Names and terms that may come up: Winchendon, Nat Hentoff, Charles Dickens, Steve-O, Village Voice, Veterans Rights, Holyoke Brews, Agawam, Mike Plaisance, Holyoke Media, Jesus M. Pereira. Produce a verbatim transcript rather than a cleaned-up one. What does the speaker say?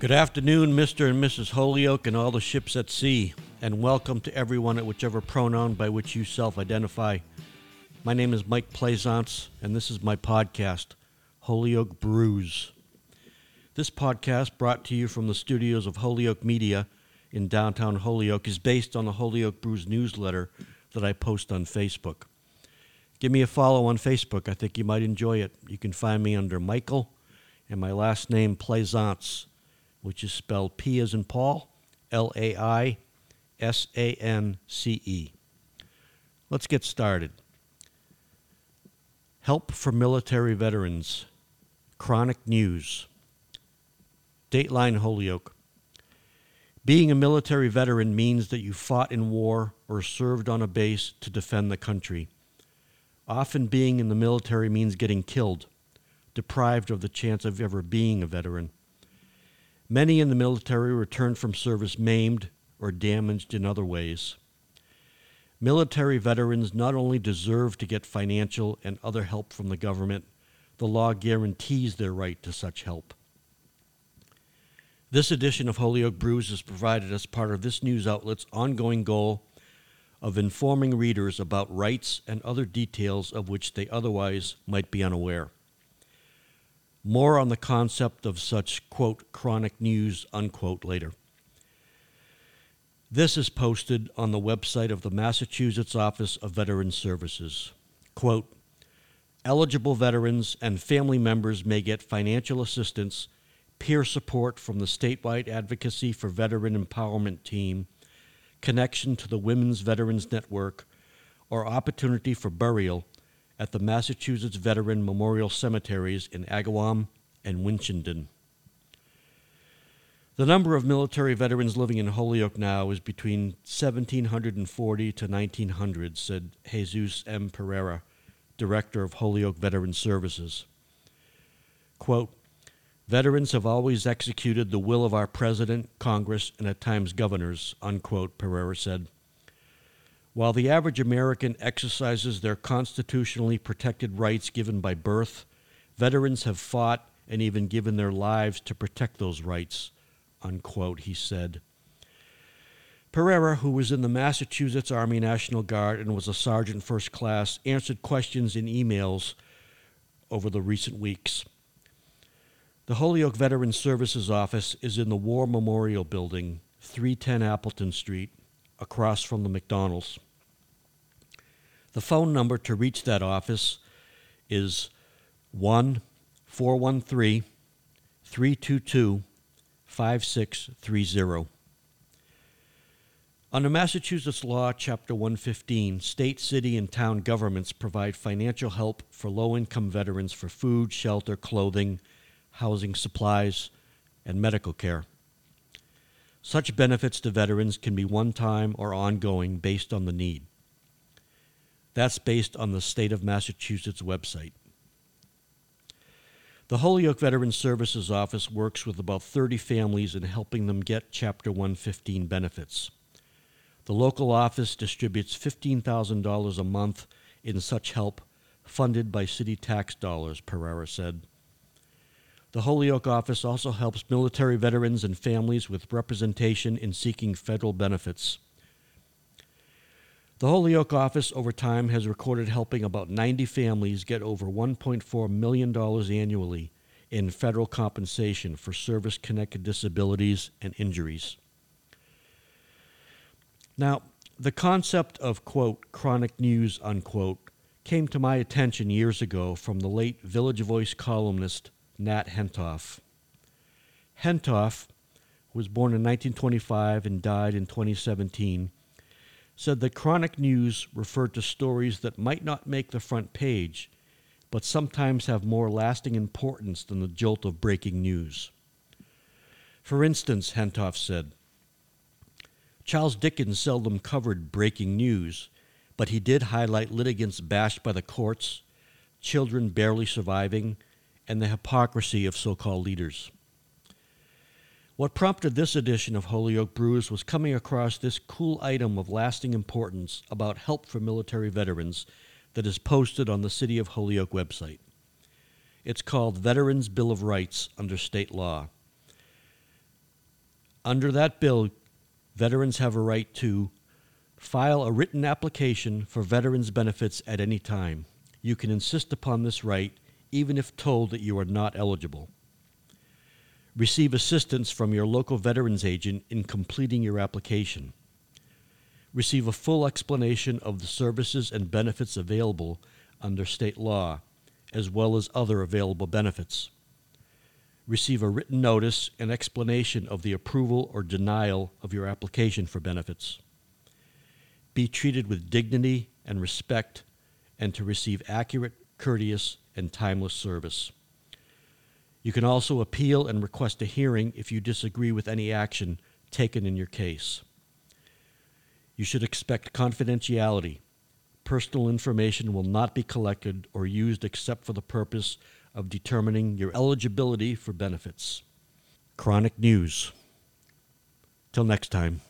Good afternoon, Mister and Missus Holyoke and all the ships at sea, and welcome to everyone at whichever pronoun by which you self-identify. My name is Mike Plaisance, and this is my podcast, Holyoke Brews. This podcast, brought to you from the studios of Holyoke Media in downtown Holyoke, is based on the Holyoke Brews newsletter that I post on Facebook. Give me a follow on Facebook. I think you might enjoy it. You can find me under Michael and my last name, Plaisance, which is spelled P as in Paul, L A I S A N C E. Let's get started. Help for military veterans. Chronic news. Dateline Holyoke. Being a military veteran means that you fought in war or served on a base to defend the country. Often being in the military means getting killed, deprived of the chance of ever being a veteran. Many in the military return from service maimed or damaged in other ways. Military veterans not only deserve to get financial and other help from the government, the law guarantees their right to such help. This edition of Holyoke Brews is provided as part of this news outlet's ongoing goal of informing readers about rights and other details of which they otherwise might be unaware. More on the concept of such, quote, chronic news, unquote, later. This is posted on the website of the Massachusetts Office of Veterans Services. Quote, eligible veterans and family members may get financial assistance, peer support from the statewide Advocacy for Veteran Empowerment Team, connection to the Women's Veterans Network, or opportunity for burial at the Massachusetts Veteran Memorial Cemeteries in Agawam and Winchendon. The number of military veterans living in Holyoke now is between one thousand seven hundred forty to nineteen hundred, said Jesus M. Pereira, director of Holyoke Veteran Services. Quote, veterans have always executed the will of our president, Congress, and at times governors, unquote, Pereira said. While the average American exercises their constitutionally protected rights given by birth, veterans have fought and even given their lives to protect those rights, unquote, he said. Pereira, who was in the Massachusetts Army National Guard and was a sergeant first class, answered questions in emails over the recent weeks. The Holyoke Veterans Services Office is in the War Memorial Building, three ten Appleton Street, across from the McDonald's. The phone number to reach that office is one four one three three two two five six three zero. Under Massachusetts Law, Chapter one fifteen, state, city, and town governments provide financial help for low-income veterans for food, shelter, clothing, housing supplies, and medical care. Such benefits to veterans can be one-time or ongoing based on the need. That's based on the state of Massachusetts website. The Holyoke Veterans Services Office works with about thirty families in helping them get Chapter one fifteen benefits. The local office distributes fifteen thousand dollars a month in such help, funded by city tax dollars, Pereira said. The Holyoke office also helps military veterans and families with representation in seeking federal benefits. The Holyoke office over time has recorded helping about ninety families get over one point four million dollars annually in federal compensation for service-connected disabilities and injuries. Now, the concept of, quote, chronic news, unquote, came to my attention years ago from the late Village Voice columnist Nat Hentoff. Hentoff, who was born in nineteen twenty-five and died in twenty seventeen, said that chronic news referred to stories that might not make the front page, but sometimes have more lasting importance than the jolt of breaking news. For instance, Hentoff said, Charles Dickens seldom covered breaking news, but he did highlight litigants bashed by the courts, children barely surviving, and the hypocrisy of so-called leaders. What prompted this edition of Holyoke Brews was coming across this cool item of lasting importance about help for military veterans that is posted on the City of Holyoke website. It's called Veterans Bill of Rights under state law. Under that bill, veterans have a right to file a written application for veterans benefits at any time. You can insist upon this right even if told that you are not eligible. Receive assistance from your local veterans agent in completing your application. Receive a full explanation of the services and benefits available under state law, as well as other available benefits. Receive a written notice and explanation of the approval or denial of your application for benefits. Be treated with dignity and respect, and to receive accurate, courteous, and timeless service. You can also appeal and request a hearing if you disagree with any action taken in your case. You should expect confidentiality. Personal information will not be collected or used except for the purpose of determining your eligibility for benefits. Chronic news. Till next time.